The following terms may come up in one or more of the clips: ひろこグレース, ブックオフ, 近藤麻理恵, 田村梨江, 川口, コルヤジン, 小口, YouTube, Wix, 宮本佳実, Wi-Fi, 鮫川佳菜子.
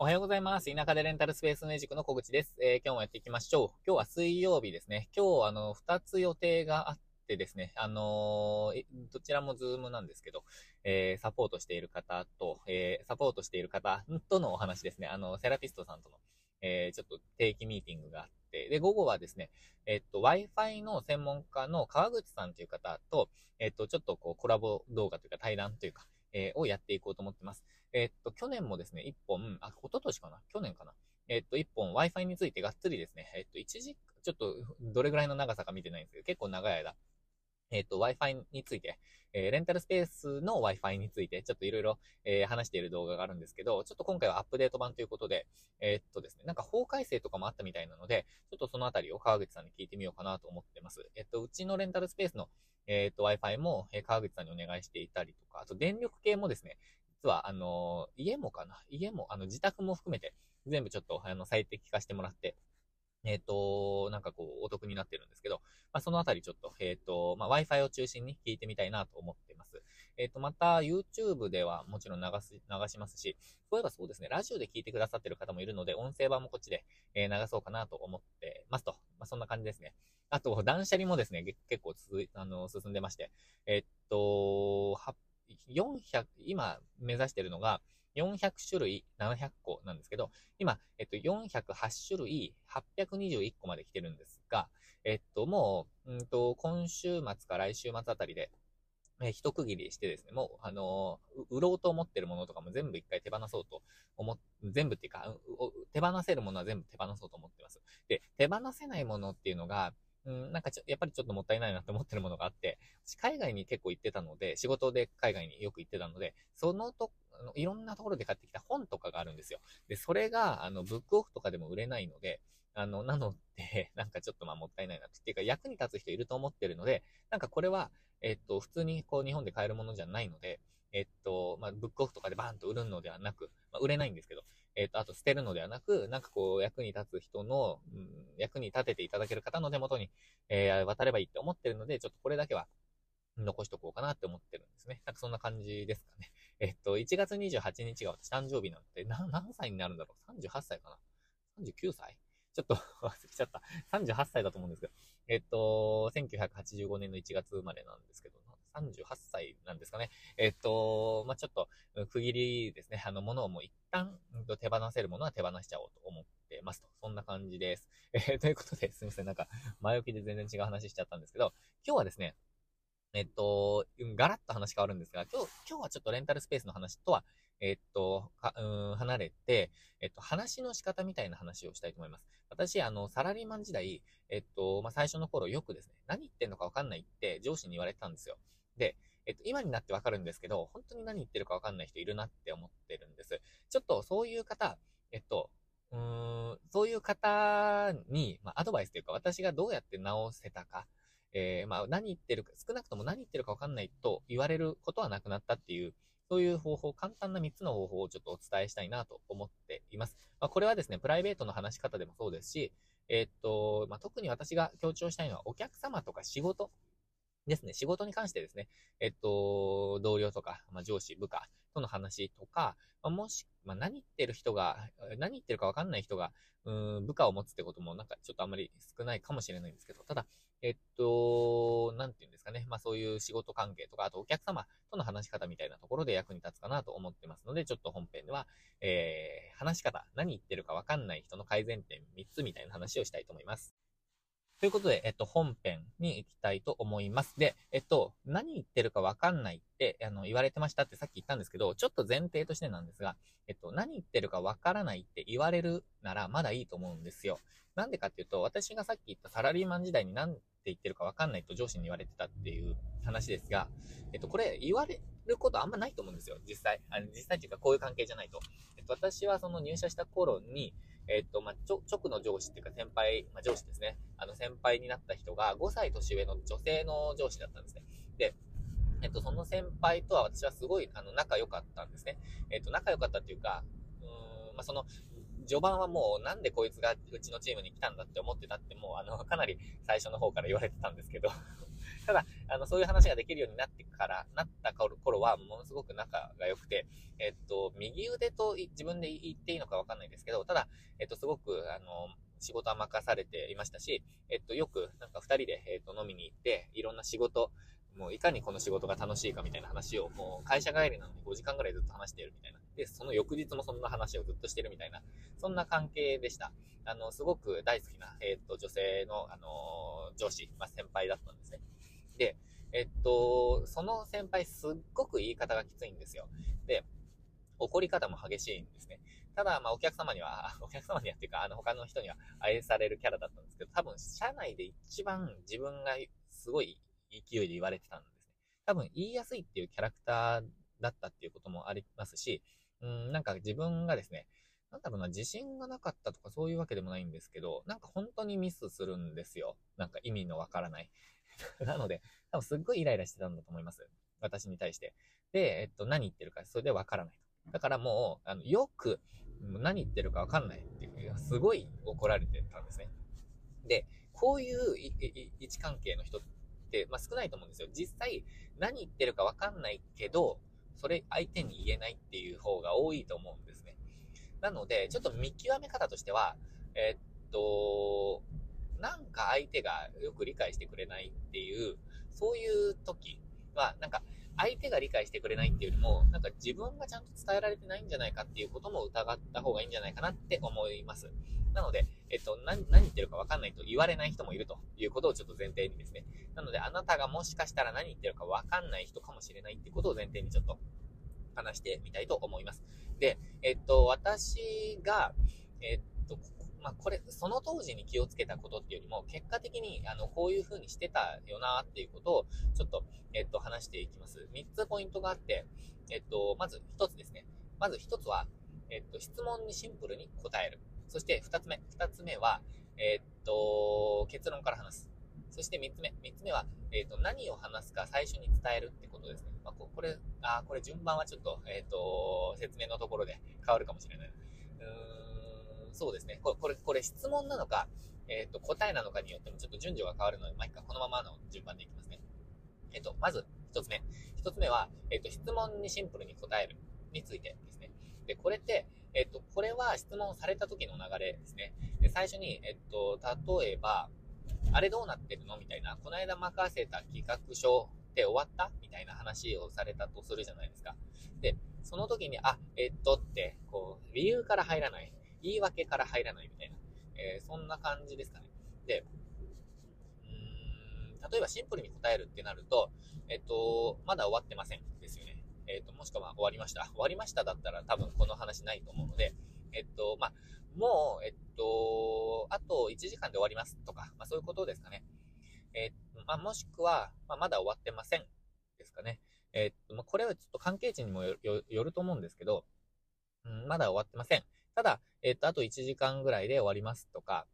おはようございます。田舎でレンタルスペース運営塾の小口です。今日もやっていきましょう。今日は水曜日ですね。今日2つ予定があってですね、どちらもズームなんですけど、サポートしている方とのお話ですね。セラピストさんとの、ちょっと定期ミーティングがあって、で、午後はですね、Wi-Fi の専門家の川口さんという方と、ちょっとこうコラボ動画というか対談というか、をやっていこうと思ってます。去年もですね、去年かな。一本 Wi-Fi についてがっつりですね、ちょっとどれぐらいの長さか見てないんですけど、結構長い間、Wi-Fi について、レンタルスペースの Wi-Fi について、ちょっといろいろ話している動画があるんですけど、ちょっと今回はアップデート版ということで、ですね、なんか法改正とかもあったみたいなので、ちょっとそのあたりを川口さんに聞いてみようかなと思ってます。うちのレンタルスペースの、Wi-Fi も、川口さんにお願いしていたりとか、あと電力系もですね、実は、自宅も含めて、全部ちょっと、最適化してもらって、なんかこう、お得になってるんですけど、まあ、そのあたりちょっと、Wi-Fi を中心に聞いてみたいなと思っています。また、YouTube ではもちろん流しますし、そういえばそうですね、ラジオで聞いてくださってる方もいるので、音声版もこっちで、流そうかなと思ってますと。まあ、そんな感じですね。あと、断捨離もですね、結構進んでまして、今目指してるのが、400種類700個なんですけど、今、408種類821個まで来てるんですが、もう、今週末か来週末あたりで、一区切りしてですね、もう、売ろうと思ってるものとかも全部一回手放そうと全部っていうか、手放せるものは全部手放そうと思ってます。で、手放せないものっていうのが、なんかやっぱりちょっともったいないなって思ってるものがあって、私海外に結構行ってたので、仕事で海外によく行ってたので、いろんなところで買ってきた本とかがあるんですよ。で、それが、ブックオフとかでも売れないので、なので、なんかちょっとまあもったいないなっていうか、役に立つ人いると思ってるので、なんかこれは、普通にこう日本で買えるものじゃないので、まあ、ブックオフとかでバーンと売るのではなく、まあ、売れないんですけど、あと捨てるのではなく、なんかこう役に立つ人の、役に立てていただける方の手元に、渡ればいいって思ってるので、ちょっとこれだけは残しとこうかなって思ってるんですね。なんかそんな感じですかね。1月28日が私誕生日なので、何歳になるんだろう ?38 歳かな ?39 歳ちょっと忘れちゃった。38歳だと思うんですけど。1985年の1月生まれなんですけど、38歳なんですかね。まあ、ちょっと、区切りですね。物をもう一旦、手放せるものは手放しちゃおうと思ってますと。そんな感じです。ということで、すみません。なんか、前置きで全然違う話しちゃったんですけど、今日はですね、ガラッと話変わるんですが、今日はちょっとレンタルスペースの話とは、離れて、話の仕方みたいな話をしたいと思います。私、サラリーマン時代、まあ、最初の頃よくですね、何言ってんのかわかんないって上司に言われてたんですよ。で、今になってわかるんですけど、本当に何言ってるかわかんない人いるなって思ってるんです。ちょっとそういう方、そういう方に、まあ、アドバイスというか、私がどうやって直せたか、まあ、少なくとも何言ってるか分かんないと言われることはなくなったっていう、そういう方法、簡単な3つの方法をちょっとお伝えしたいなと思っています。まあ、これはですね、プライベートの話し方でもそうですし、まあ、特に私が強調したいのはお客様とか仕事ですね。仕事に関してですね、同僚とか、まあ、上司、部下との話とか、まあ、何言ってるか分かんない人が、部下を持つってこともなんかちょっとあんまり少ないかもしれないんですけど、ただ、なんていうんですかね。まあそういう仕事関係とか、あとお客様との話し方みたいなところで役に立つかなと思ってますので、ちょっと本編では、話し方、何言ってるかわかんない人の改善点3つみたいな話をしたいと思います。ということで、本編に行きたいと思います。で、何言ってるかわかんないって、言われてましたってさっき言ったんですけど、ちょっと前提としてなんですが、何言ってるかわからないって言われるならまだいいと思うんですよ。なんでかっていうと、私がさっき言ったサラリーマン時代に何て言ってるかわかんないと上司に言われてたっていう話ですが、これ言われることあんまないと思うんですよ、実際。実際っていうかこういう関係じゃないと。私はその入社した頃に、まあ、直の上司っていうか先輩、まあ、上司ですね。先輩になった人が5歳年上の女性の上司だったんですね。で、その先輩とは私はすごい、仲良かったんですね。仲良かったっていうか、まあ、その、序盤はもうなんでこいつがうちのチームに来たんだって思ってたってもう、かなり最初の方から言われてたんですけど、ただ、そういう話ができるようになった頃は、ものすごく仲が良くて、右腕と自分で言っていいのかわかんないですけど、ただ、すごく、仕事は任されていましたし、よく、なんか二人で、飲みに行って、いろんな仕事、もういかにこの仕事が楽しいかみたいな話を、もう会社帰りなのに5時間ぐらいずっと話しているみたいな。で、その翌日もそんな話をずっとしてるみたいな、そんな関係でした。すごく大好きな、女性の、上司、先輩だったんですね。で、その先輩すっごく言い方がきついんですよ。で、怒り方も激しいんですね。ただ、お客様にはっていうか、他の人には愛されるキャラだったんですけど、多分、社内で一番自分がすごい勢いで言われてたんですね。多分、言いやすいっていうキャラクターだったっていうこともありますし、なんか自分がですね、なんだろうな、自信がなかったとかそういうわけでもないんですけど、なんか本当にミスするんですよ。なんか意味のわからない。なので、多分すっごいイライラしてたんだと思います。私に対して。で、何言ってるか、それでわからない。だからもう、よく、何言ってるかわかんないっていう、すごい怒られてたんですね。で、こういう位置関係の人って、少ないと思うんですよ。実際、何言ってるかわかんないけど、それ相手に言えないっていう方が多いと思うんですね。なので、ちょっと見極め方としては、なんか相手がよく理解してくれないっていう、そういう時は、なんか、相手が理解してくれないっていうよりも、なんか自分がちゃんと伝えられてないんじゃないかっていうことも疑った方がいいんじゃないかなって思います。なので、何言ってるかわかんないと言われない人もいるということをちょっと前提にですね。なので、あなたがもしかしたら何言ってるかわかんない人かもしれないっていうことを前提にちょっと話してみたいと思います。で、私が、これ、その当時に気をつけたことっていうよりも、結果的に、こういう風にしてたよなっていうことを、ちょっと、話していきます。3つポイントがあって、まず1つですね。まず1つは、質問にシンプルに答える。そして2つ目。2つ目は、結論から話す。そして3つ目。3つ目は、何を話すか最初に伝えるってことですね。これ順番はちょっと、説明のところで変わるかもしれない。そうですね。これ質問なのか、答えなのかによってもちょっと順序が変わるので、まあ、このままの順番でいきますね。まず、一つ目。一つ目は、質問にシンプルに答えるについてですね。で、これって、これは質問された時の流れですね。で、最初に、例えば、あれどうなってるのみたいな、この間任せた企画書って終わったみたいな話をされたとするじゃないですか。で、その時に、って、理由から入らない。言い訳から入らないみたいな、そんな感じですかね。で、例えばシンプルに答えるってなると、まだ終わってませんですよね。もしくは終わりました。終わりましただったら多分この話ないと思うので、もう、あと1時間で終わりますとか、そういうことですかね。もしくは、まだ終わってませんですかね。これはちょっと関係値にもよると思うんですけど、まだ終わってません。ただ、あと1時間ぐらいで終わりますとか、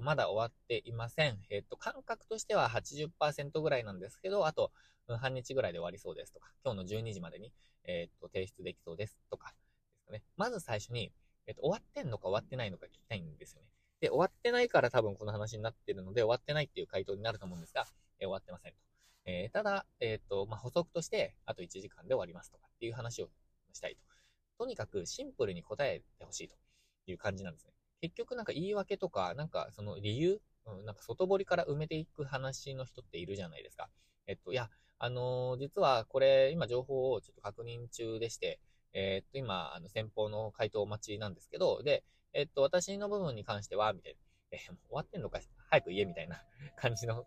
まだ終わっていません。感覚としては 80% ぐらいなんですけど、あと、半日ぐらいで終わりそうですとか、今日の12時までに、提出できそうですとかですかね。まず最初に、終わってんのか終わってないのか聞きたいんですよね。で、終わってないから多分この話になってるので、終わってないっていう回答になると思うんですが、終わってませんと。ただ、補足として、あと1時間で終わりますとかっていう話をしたいと。とにかくシンプルに答えてほしいという感じなんですね。結局なんか言い訳とか、なんかその理由、なんか外堀から埋めていく話の人っているじゃないですか。実はこれ今情報をちょっと確認中でして、今先方の回答待ちなんですけど、で、私の部分に関しては、みたいな、もう終わってんのか早く言えみたいな感じの、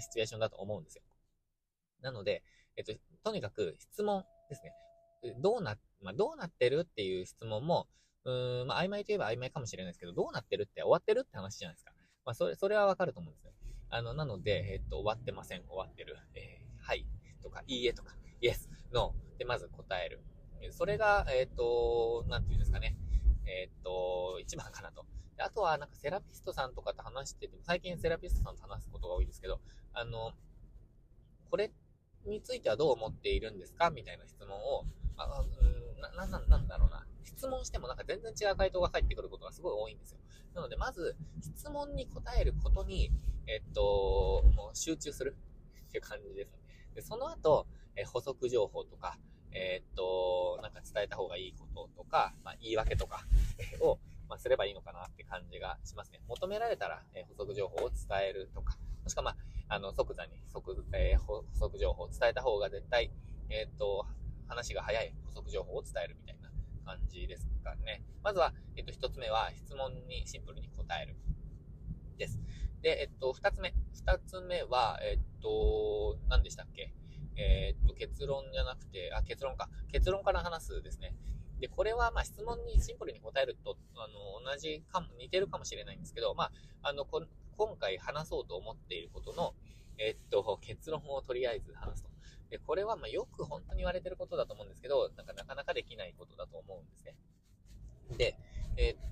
シチュエーションだと思うんですよ。なので、とにかく質問ですね。どうなってるっていう質問も、曖昧といえば曖昧かもしれないですけど、どうなってるって終わってるって話じゃないですか。それはわかると思うんですね。なので、終わってません、終わってる。はい、とか、いいえとか、イエス、ノー。で、まず答える。それが、なんていうんですかね。一番かなと。で、あとは、なんかセラピストさんとかと話してても、最近セラピストさんと話すことが多いですけど、これについてはどう思っているんですかみたいな質問を、なんだろうな。質問してもなんか全然違う回答が返ってくることがすごい多いんですよ。なので、まず、質問に答えることに、もう集中する。っていう感じです。で、その後、補足情報とか、なんか伝えた方がいいこととか、まあ、言い訳とかを、まあ、すればいいのかなって感じがしますね。求められたら、補足情報を伝えるとか、もしくは、まあ、即座に補足情報を伝えた方が絶対、話が早い補足情報を伝えるみたいな感じですかね。まずは、一つ目は、質問にシンプルに答える。です。で、二つ目は、何でしたっけ？結論じゃなくて、結論か。結論から話すですね。で、これは、まあ、質問にシンプルに答えると、同じかも、似てるかもしれないんですけど、まあ、今回話そうと思っていることの、結論をとりあえず話すと。で、これは、まあ、よく本当に言われてることだと思うんですけど、なかなかできないことだと思うんですね。で、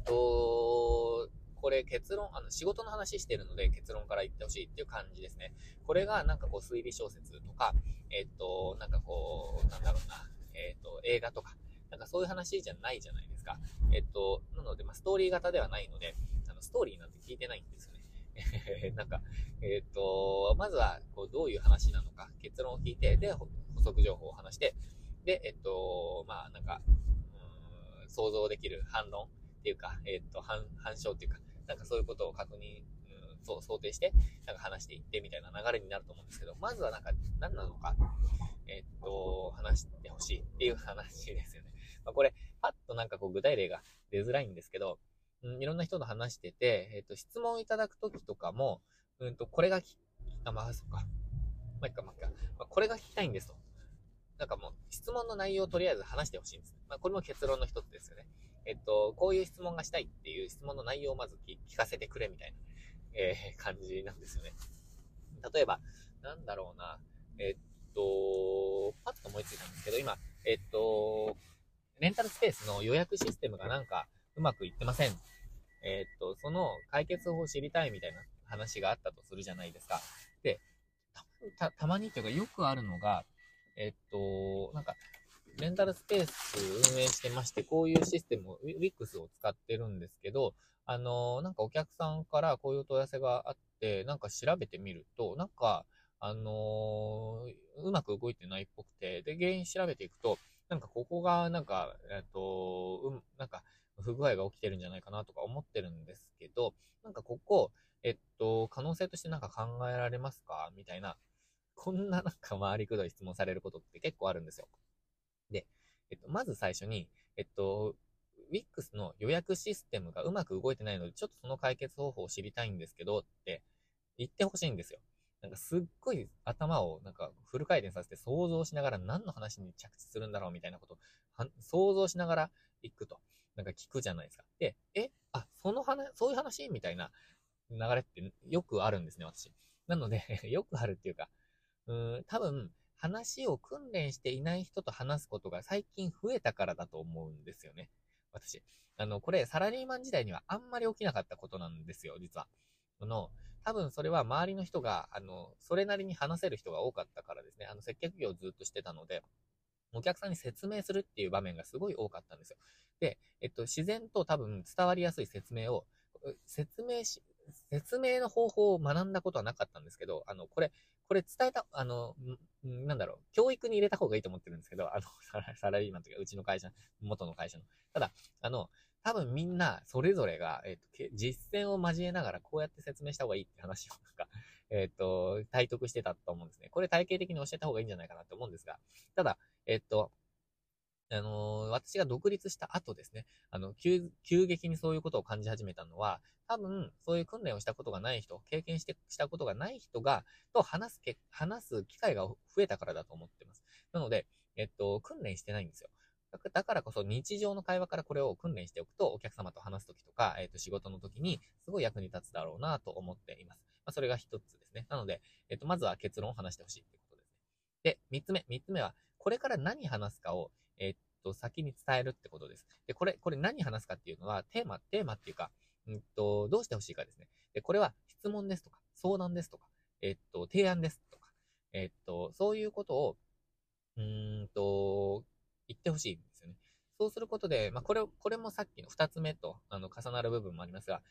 これ結論、仕事の話してるので結論から言ってほしいっていう感じですね。これがなんかこう推理小説とか、なんかこう、なんだろうな、映画とか、なんかそういう話じゃないじゃないですか。なので、まあ、ストーリー型ではないので、ストーリーなんて聞いてないんですよね。なんか、まずはこうどういう話なのか、結論を聞いて、で、補足情報を話して、で、まあ、なんか、想像できる反論っていうか、反証っていうか、なんかそういうことを確認、そう、想定して、なんか話していってみたいな流れになると思うんですけど、まずはなんか、何なのか、話してほしいっていう話ですよね。まあ、これ、パッとなんかこう具体例が出づらいんですけど、いろんな人と話してて、質問いただくときとかも、これがこれが聞きたいんですと。なんかもう、質問の内容をとりあえず話してほしいんです。まあ、これも結論の一つですよね。こういう質問がしたいっていう質問の内容をまず聞かせてくれみたいな、感じなんですよね。例えば、なんだろうな、パッと思いついたんですけど、今、レンタルスペースの予約システムがなんかうまくいってません。その解決法を知りたいみたいな話があったとするじゃないですか。で、たまにというかよくあるのが、なんか、レンタルスペース運営してまして、こういうシステムを、Wix を使ってるんですけど、なんかお客さんからこういう問い合わせがあって、なんか調べてみると、なんか、うまく動いてないっぽくて、で、原因調べていくと、なんかここが、なんか、なんか、不具合が起きてるんじゃないかなとか思ってるんですけど、なんかここ、可能性としてなんか考えられますかみたいな、こんななんか回りくどい質問されることって結構あるんですよ。で、まず最初に、Wix の予約システムがうまく動いてないので、ちょっとその解決方法を知りたいんですけどって言ってほしいんですよ。なんかすっごい頭をなんかフル回転させて想像しながら何の話に着地するんだろうみたいなことを想像しながら行くと、なんか聞くじゃないですか。で、そういう話みたいな流れってよくあるんですね、私。なので、よくあるっていうか、多分、話を訓練していない人と話すことが最近増えたからだと思うんですよね。私。これ、サラリーマン時代にはあんまり起きなかったことなんですよ、実は。多分それは周りの人が、それなりに話せる人が多かったからですね。接客業をずっとしてたので、お客さんに説明するっていう場面がすごい多かったんですよ。で、自然と多分伝わりやすい説明の方法を学んだことはなかったんですけど、これ伝えた、教育に入れた方がいいと思ってるんですけど、サラリーマンというか、うちの会社、元の会社の。ただ、多分みんな、それぞれが、実践を交えながら、こうやって説明した方がいいって話を、なんか、体得してたと思うんですね。これ体系的に教えた方がいいんじゃないかなと思うんですが、ただ、私が独立した後ですね、急激にそういうことを感じ始めたのは、多分、そういう訓練をしたことがない人、したことがない人が、と話す機会が増えたからだと思ってます。なので、訓練してないんですよ。だからこそ日常の会話からこれを訓練しておくと、お客様と話すときとか、仕事のときに、すごい役に立つだろうなと思っています。まあ、それが一つですね。なので、まずは結論を話してほしいということですね。で、三つ目は、これから何話すかを、先に伝えるってことです。で、これ何話すかっていうのは、テーマっていうか、どうしてほしいかですね。で、これは質問ですとか、相談ですとか、提案ですとか、そういうことを、言ってほしいんですよね。そうすることで、まあ、これもさっきの二つ目と、重なる部分もありますが、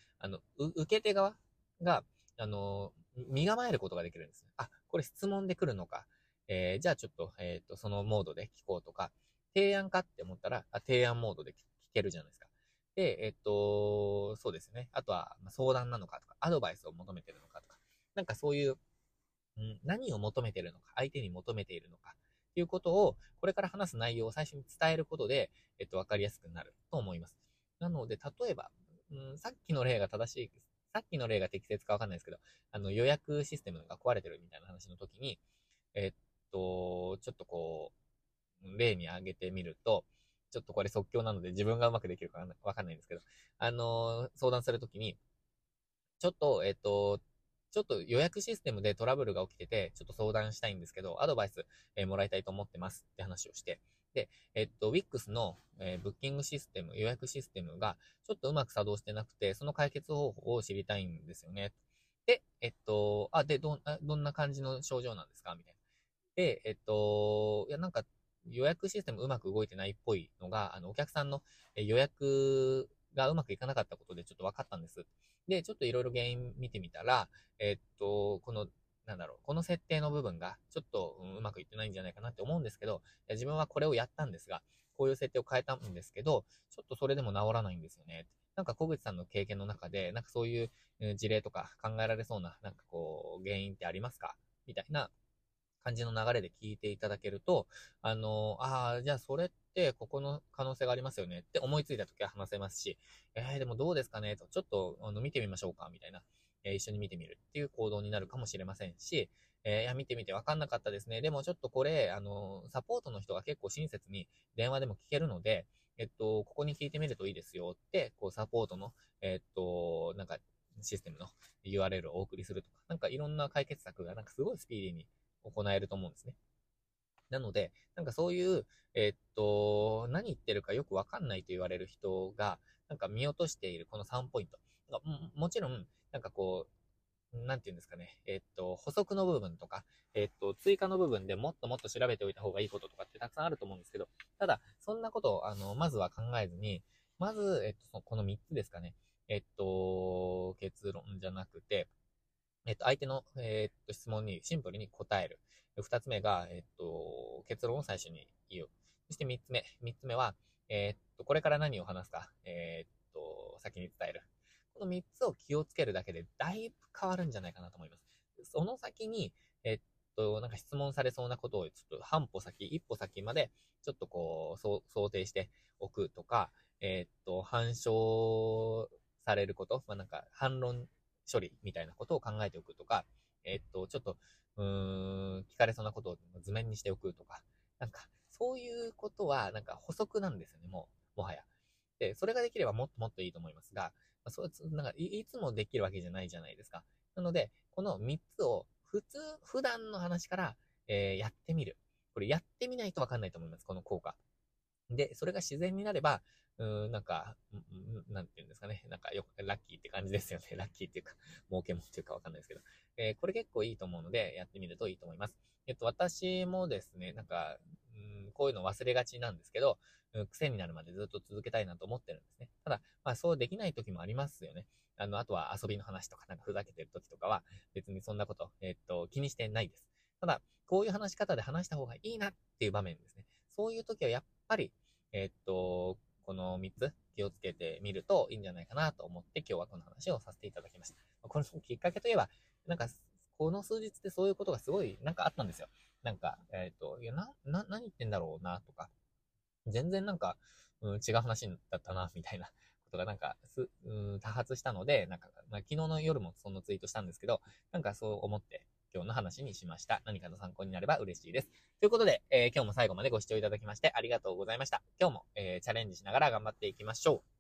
受け手側が、身構えることができるんですね。あ、これ質問で来るのか。じゃあちょっと、そのモードで聞こうとか、提案かって思ったら、提案モードで聞けるじゃないですか。で、そうですね。あとは、相談なのかとか、アドバイスを求めてるのかとか、なんかそういう、何を求めてるのか、相手に求めているのか、ということを、これから話す内容を最初に伝えることで、わかりやすくなると思います。なので、例えば、さっきの例が正しい、さっきの例が適切かわかんないですけど、予約システムが壊れてるみたいな話の時に、ちょっとこう、例に挙げてみると、ちょっとこれ即興なので自分がうまくできるかわかんないんですけど、相談するときに、ちょっと予約システムでトラブルが起きてて、ちょっと相談したいんですけど、アドバイス、もらいたいと思ってますって話をして、で、Wix の、ブッキングシステム、予約システムがちょっとうまく作動してなくて、その解決方法を知りたいんですよね。で、どんな感じの症状なんですかみたいな。で、いやなんか予約システムうまく動いてないっぽいのが、お客さんの予約がうまくいかなかったことでちょっと分かったんです。で、ちょっといろいろ原因見てみたら、この設定の部分がちょっとうまくいってないんじゃないかなって思うんですけど、自分はこれをやったんですが、こういう設定を変えたんですけど、ちょっとそれでも治らないんですよね。なんか小口さんの経験の中で、なんかそういう事例とか考えられそうな、なんかこう原因ってありますかみたいな感じの流れで聞いていただけると、じゃあそれってここの可能性がありますよねって思いついた時は話せますし、でもどうですかねと、ちょっと見てみましょうかみたいな、一緒に見てみるっていう行動になるかもしれませんし、いや見てみて分かんなかったですね。でもちょっとこれ、サポートの人が結構親切に電話でも聞けるので、ここに聞いてみるといいですよって、こうサポートの、なんかシステムの URL をお送りするとか、なんかいろんな解決策がなんかすごいスピーディーに行えると思うんですね。なので、なんかそういう、何言ってるかよくわかんないと言われる人が、なんか見落としているこの3ポイント。もちろん、なんかこう、なんていうんですかね。補足の部分とか、追加の部分でもっともっと調べておいた方がいいこととかってたくさんあると思うんですけど、ただ、そんなことを、まずは考えずに、まず、この3つですかね。結論じゃなくて、相手の、質問にシンプルに答える。二つ目が、結論を最初に言う。そして三つ目は、これから何を話すか、先に伝える。この三つを気をつけるだけで、だいぶ変わるんじゃないかなと思います。その先に、なんか質問されそうなことを、ちょっと半歩先、一歩先まで、ちょっとこう、想定しておくとか、反証されること、なんか、反論、処理みたいなことを考えておくとか、ちょっと、聞かれそうなことを図面にしておくとか、なんか、そういうことは、なんか補足なんですよね、もはや。で、それができればもっともっといいと思いますが、なんか、いつもできるわけじゃないじゃないですか。なので、この3つを、普段の話から、やってみる。これやってみないとわかんないと思います、この効果。で、それが自然になれば、なんか、なんて言うんですかね。なんかよく、ラッキーって感じですよね。ラッキーっていうか、儲けもっていうかわかんないですけど。これ結構いいと思うので、やってみるといいと思います。私もですね、なんか、こういうの忘れがちなんですけど、癖になるまでずっと続けたいなと思ってるんですね。ただ、まあそうできない時もありますよね。あとは遊びの話とか、なんかふざけてる時とかは、別にそんなこと、気にしてないです。ただ、こういう話し方で話した方がいいなっていう場面ですね。そういう時はやっぱり、この3つ気をつけてみるといいんじゃないかなと思って今日はこの話をさせていただきました。このきっかけといえば、なんか、この数日ってそういうことがすごいなんかあったんですよ。なんか、何言ってんだろうなとか、全然なんか、違う話だったな、みたいなことがなんか、多発したので、なんか、まあ、昨日の夜もそのツイートしたんですけど、なんかそう思って、今日の話にしました。何かの参考になれば嬉しいです。ということで、今日も最後までご視聴いただきましてありがとうございました。今日も、チャレンジしながら頑張っていきましょう。